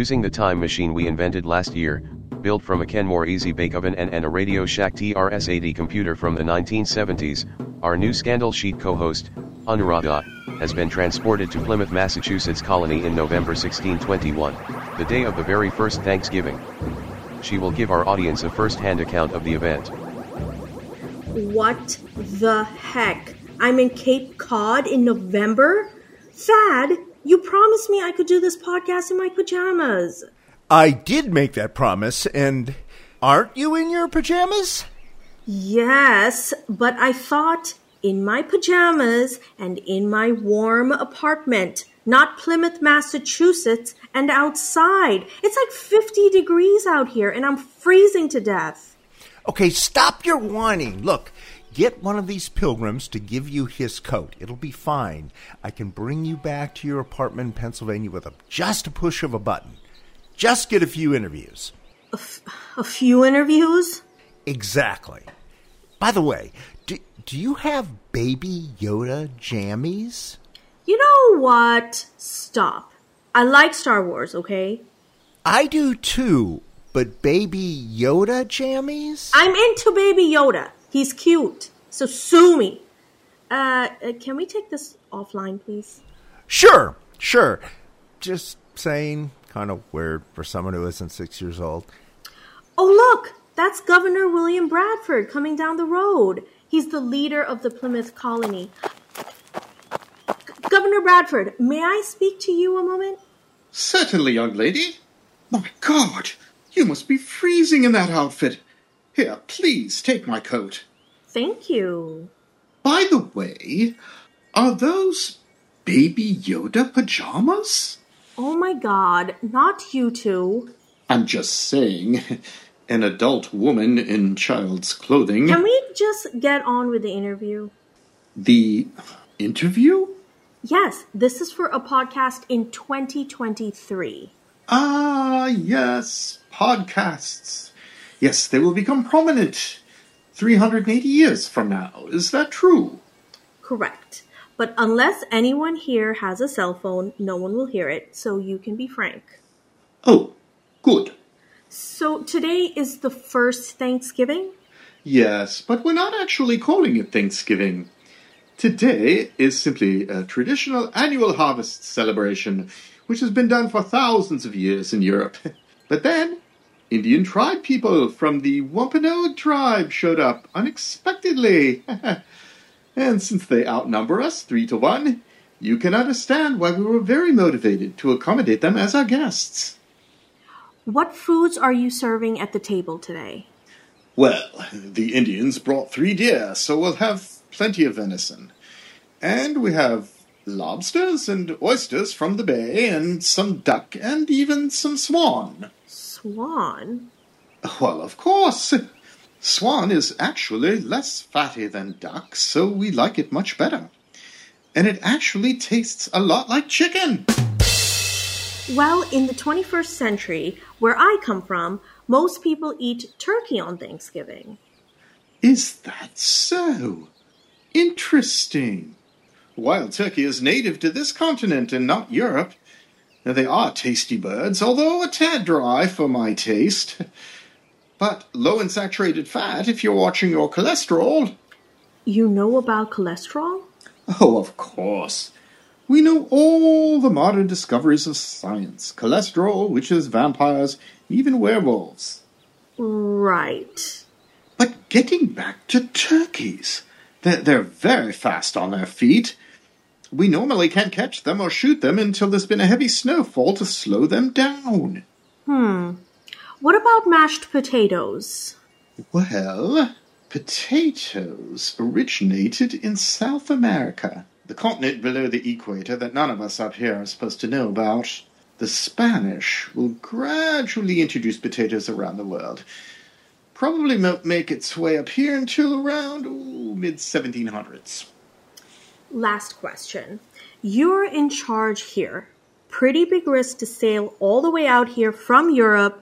Using the time machine we invented last year, built from a Kenmore Easy Bake Oven and a Radio Shack TRS-80 computer from the 1970s, our new Scandal Sheet co-host, Anuradha, has been transported to Plymouth, Massachusetts colony in November 1621, the day of the very first Thanksgiving. She will give our audience a first-hand account of the event. What the heck? I'm in Cape Cod in November? Thad, you promised me I could do this podcast in my pajamas. I did make that promise, and aren't you in your pajamas? Yes, but I thought in my pajamas and in my warm apartment, not Plymouth, Massachusetts, and outside. It's like 50 degrees out here, and I'm freezing to death. Okay, stop your whining. Look, get one of these pilgrims to give you his coat. It'll be fine. I can bring you back to your apartment in Pennsylvania with just a push of a button. Just get a few interviews. A few interviews? Exactly. By the way, do you have Baby Yoda jammies? You know what? Stop. I like Star Wars, okay? I do too, but Baby Yoda jammies? I'm into Baby Yoda. He's cute, so sue me. Can we take this offline, please? Sure. Just saying... kind of weird for someone who isn't 6 years old. Oh, look, that's Governor William Bradford coming down the road. He's the leader of the Plymouth Colony. Governor Bradford, may I speak to you a moment? Certainly, young lady. My God, you must be freezing in that outfit. Here, please take my coat. Thank you. By the way, are those Baby Yoda pajamas? Oh my God, not you two. I'm just saying, an adult woman in child's clothing... Can we just get on with the interview? The interview? Yes, this is for a podcast in 2023. Ah, yes, podcasts. Yes, they will become prominent 380 years from now. Is that true? Correct. But unless anyone here has a cell phone, no one will hear it, so you can be frank. Oh, good. So today is the first Thanksgiving? Yes, but we're not actually calling it Thanksgiving. Today is simply a traditional annual harvest celebration, which has been done for thousands of years in Europe. But then, Indian tribe people from the Wampanoag tribe showed up unexpectedly. And since they outnumber us 3-1, you can understand why we were very motivated to accommodate them as our guests. What foods are you serving at the table today? Well, the Indians brought 3 deer, so we'll have plenty of venison. And we have lobsters and oysters from the bay, and some duck, and even some swan. Swan? Well, of course. Swan is actually less fatty than duck, so we like it much better. And it actually tastes a lot like chicken. Well, in the 21st century, where I come from, most people eat turkey on Thanksgiving. Is that so? Interesting. Wild turkey is native to this continent and not Europe. Now, they are tasty birds, although a tad dry for my taste. But low in saturated fat if you're watching your cholesterol. You know about cholesterol? Oh, of course. We know all the modern discoveries of science. Cholesterol, witches, vampires, even werewolves. Right. But getting back to turkeys. They're very fast on their feet. We normally can't catch them or shoot them until there's been a heavy snowfall to slow them down. What about mashed potatoes? Well, potatoes originated in South America, the continent below the equator that none of us up here are supposed to know about. The Spanish will gradually introduce potatoes around the world. Probably won't make its way up here until around mid-1700s. Last question. You're in charge here. Pretty big risk to sail all the way out here from Europe,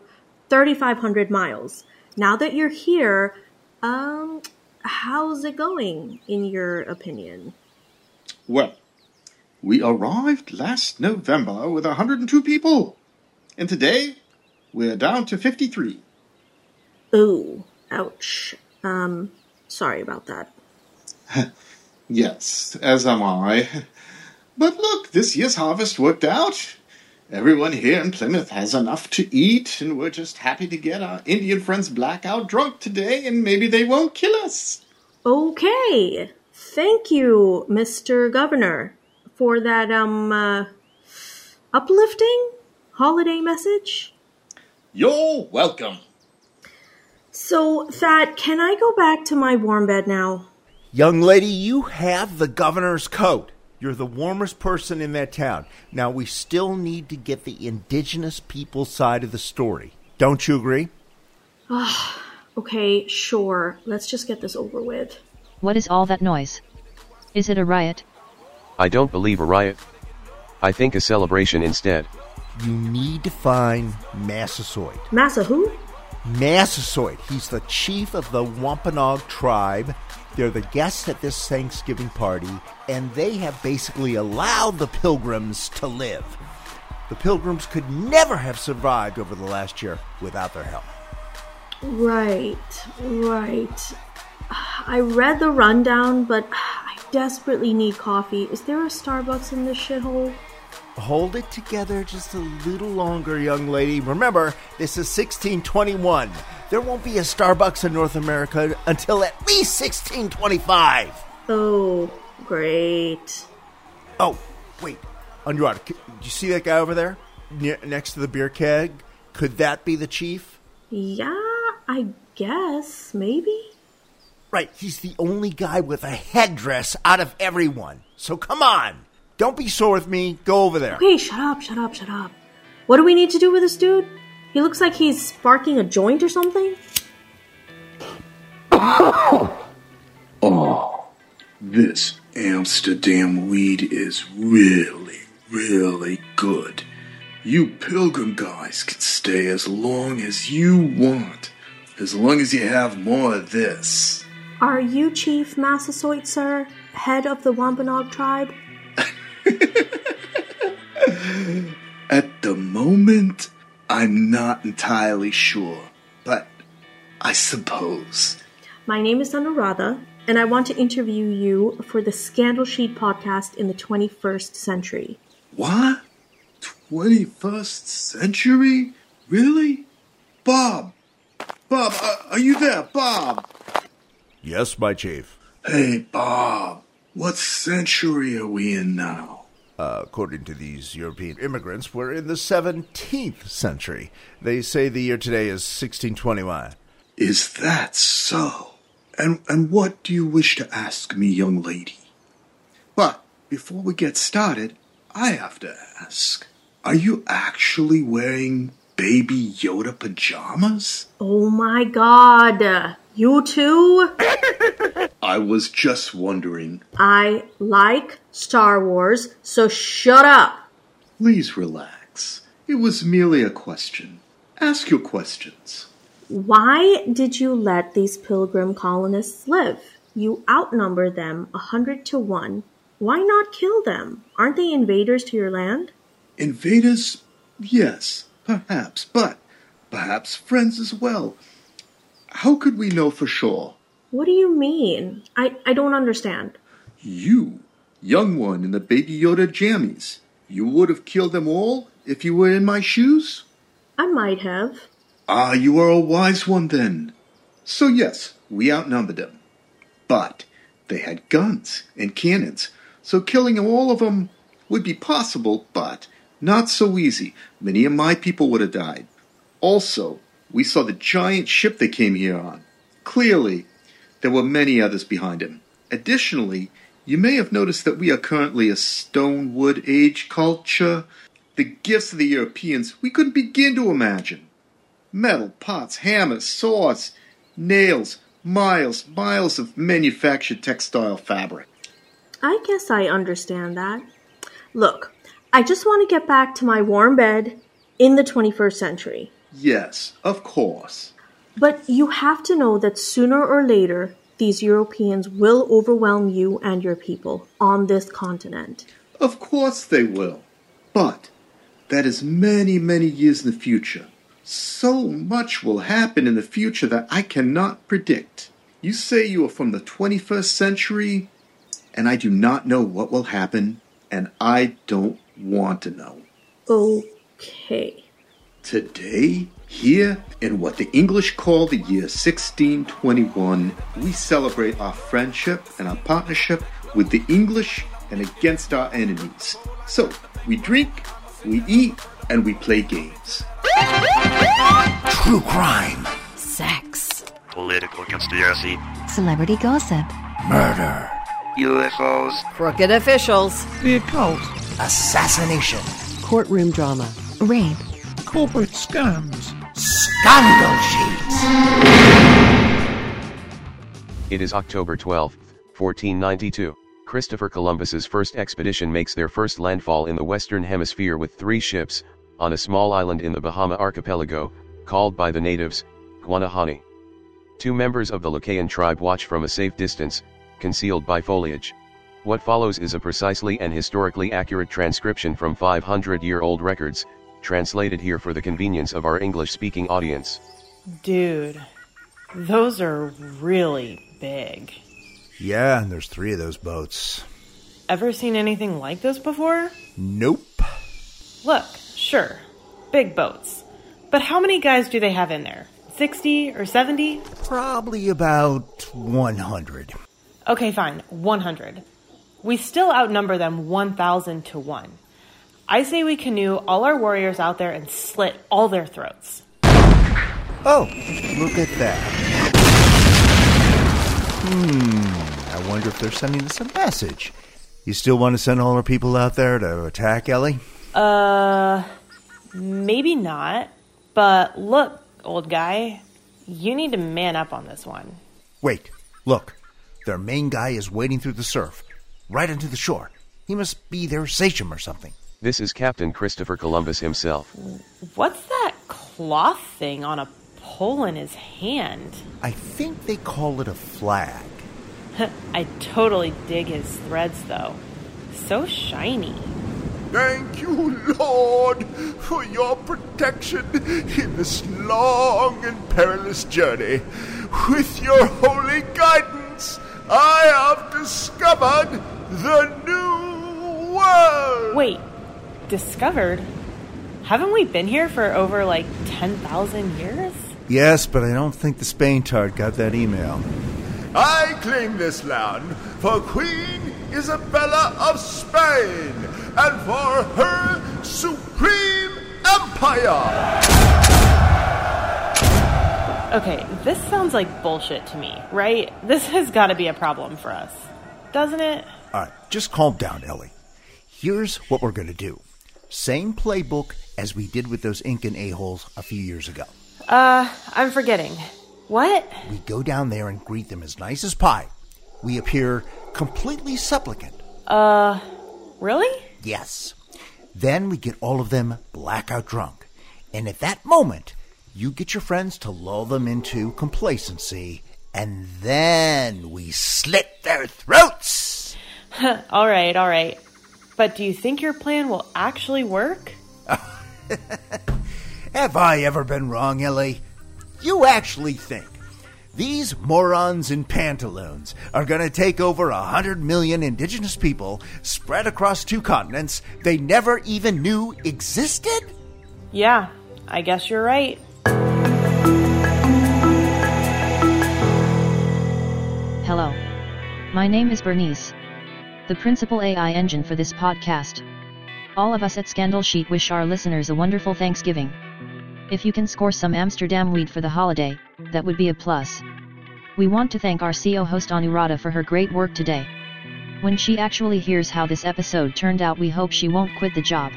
3,500 miles. Now that you're here, how's it going, in your opinion? Well, we arrived last November with 102 people. And today, we're down to 53. Ooh, ouch. Sorry about that. Yes, as am I. But look, this year's harvest worked out. Everyone here in Plymouth has enough to eat, and we're just happy to get our Indian friends blackout drunk today, and maybe they won't kill us. Okay. Thank you, Mr. Governor, for that, uplifting holiday message. You're welcome. So, Thad, can I go back to my warm bed now? Young lady, you have the governor's coat. You're the warmest person in that town. Now, we still need to get the indigenous people side of the story. Don't you agree? Okay, sure. Let's just get this over with. What is all that noise? Is it a riot? I don't believe a riot. I think a celebration instead. You need to find Massasoit. Massa who? Massasoit. He's the chief of the Wampanoag tribe. They're the guests at this Thanksgiving party, and they have basically allowed the Pilgrims to live. The Pilgrims could never have survived over the last year without their help. Right. I read the rundown, but I desperately need coffee. Is there a Starbucks in this shithole? Hold it together just a little longer, young lady. Remember, this is 1621. There won't be a Starbucks in North America until at least 1625. Oh, great. Oh, wait. Anuradha, do you see that guy over there? Next to the beer keg? Could that be the chief? Yeah, I guess. Maybe. Right, he's the only guy with a headdress out of everyone. So come on. Don't be sore with me. Go over there. Okay, shut up. What do we need to do with this dude? He looks like he's sparking a joint or something. Oh, this Amsterdam weed is really, really good. You Pilgrim guys can stay as long as you want, as long as you have more of this. Are you Chief Massasoit, sir? Head of the Wampanoag tribe? At the moment, I'm not entirely sure, but I suppose. My name is Anuradha, and I want to interview you for the Scandal Sheet podcast in the 21st century. What? 21st century? Really? Bob, are you there, Bob? Yes, my chief. Hey, Bob. What century are we in now? According to these European immigrants, we're in the 17th century. They say the year today is 1621. Is that so? And what do you wish to ask me, young lady? But before we get started, I have to ask, are you actually wearing Baby Yoda pajamas? Oh my God! You too? I was just wondering. I like Star Wars, so shut up. Please relax. It was merely a question. Ask your questions. Why did you let these Pilgrim colonists live? You outnumber them 100 to 1. Why not kill them? Aren't they invaders to your land? Invaders? Yes, perhaps, but perhaps friends as well. How could we know for sure? What do you mean? I don't understand. You, young one in the Baby Yoda jammies, you would have killed them all if you were in my shoes? I might have. Ah, you are a wise one then. So yes, we outnumbered them. But they had guns and cannons, so killing all of them would be possible, but not so easy. Many of my people would have died. Also, we saw the giant ship they came here on. Clearly, there were many others behind him. Additionally, you may have noticed that we are currently a stone wood age culture. The gifts of the Europeans we couldn't begin to imagine. Metal, pots, hammers, saws, nails, miles of manufactured textile fabric. I guess I understand that. Look, I just want to get back to my warm bed in the 21st century. Yes, of course. But you have to know that sooner or later, these Europeans will overwhelm you and your people on this continent. Of course they will. But that is many, many years in the future. So much will happen in the future that I cannot predict. You say you are from the 21st century, and I do not know what will happen, and I don't want to know. Okay. Today, here in what the English call the year 1621, we celebrate our friendship and our partnership with the English and against our enemies. So, we drink, we eat, and we play games. True crime. Sex. Political conspiracy. Celebrity gossip. Murder. UFOs. Crooked officials. The occult. Assassination. Courtroom drama. Rape. Corporate scams. Scandal Sheets. It is October 12, 1492. Christopher Columbus's first expedition makes their first landfall in the Western Hemisphere with 3 ships, on a small island in the Bahama archipelago, called by the natives, Guanahani. 2 members of the Lucayan tribe watch from a safe distance, concealed by foliage. What follows is a precisely and historically accurate transcription from 500-year-old records, translated here for the convenience of our English-speaking audience. Dude, those are really big. Yeah, and there's 3 of those boats. Ever seen anything like this before? Nope. Look. Sure, big boats. But how many guys do they have in there? 60 or 70? Probably about 100. Okay, fine, 100. We still outnumber them 1,000 to 1. I say we canoe all our warriors out there and slit all their throats. Oh, look at that. I wonder if they're sending us a message. You still want to send all our people out there to attack, Ellie? Maybe not, but look, old guy, you need to man up on this one. Wait, look, their main guy is wading through the surf, right into the shore. He must be their sachem or something. This is Captain Christopher Columbus himself. What's that cloth thing on a pole in his hand? I think they call it a flag. I totally dig his threads, though. So shiny. Thank you, Lord, for your protection in this long and perilous journey. With your holy guidance, I have discovered the new world. Wait, discovered? Haven't we been here for over, 10,000 years? Yes, but I don't think the Spaintard got that email. I claim this land for Queen Isabella of Spain, and for her supreme empire! Okay, this sounds like bullshit to me, right? This has got to be a problem for us, doesn't it? Alright, just calm down, Ellie. Here's what we're going to do. Same playbook as we did with those Incan a-holes a few years ago. I'm forgetting. What? We go down there and greet them as nice as pie. We appear completely supplicant. Really? Yes. Then we get all of them blackout drunk. And at that moment, you get your friends to lull them into complacency, and then we slit their throats! All right. But do you think your plan will actually work? Have I ever been wrong, Ellie? You actually think these morons in pantaloons are going to take over 100 million indigenous people spread across 2 continents they never even knew existed? Yeah, I guess you're right. Hello. My name is Bernice, the principal AI engine for this podcast. All of us at Scandal Sheet wish our listeners a wonderful Thanksgiving. If you can score some Amsterdam weed for the holiday, that would be a plus. We want to thank our co-host Anuradha for her great work today. When she actually hears how this episode turned out, we hope she won't quit the job.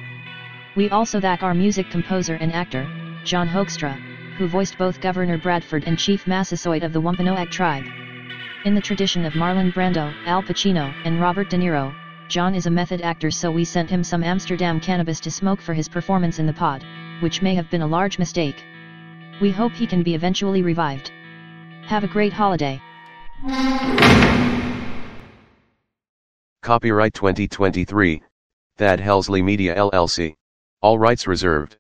We also thank our music composer and actor, John Hoekstra, who voiced both Governor Bradford and Chief Massasoit of the Wampanoag tribe. In the tradition of Marlon Brando, Al Pacino, and Robert De Niro, John is a method actor, so we sent him some Amsterdam cannabis to smoke for his performance in the pod, which may have been a large mistake. We hope he can be eventually revived. Have a great holiday. Copyright 2023, Thad Helsley Media LLC. All rights reserved.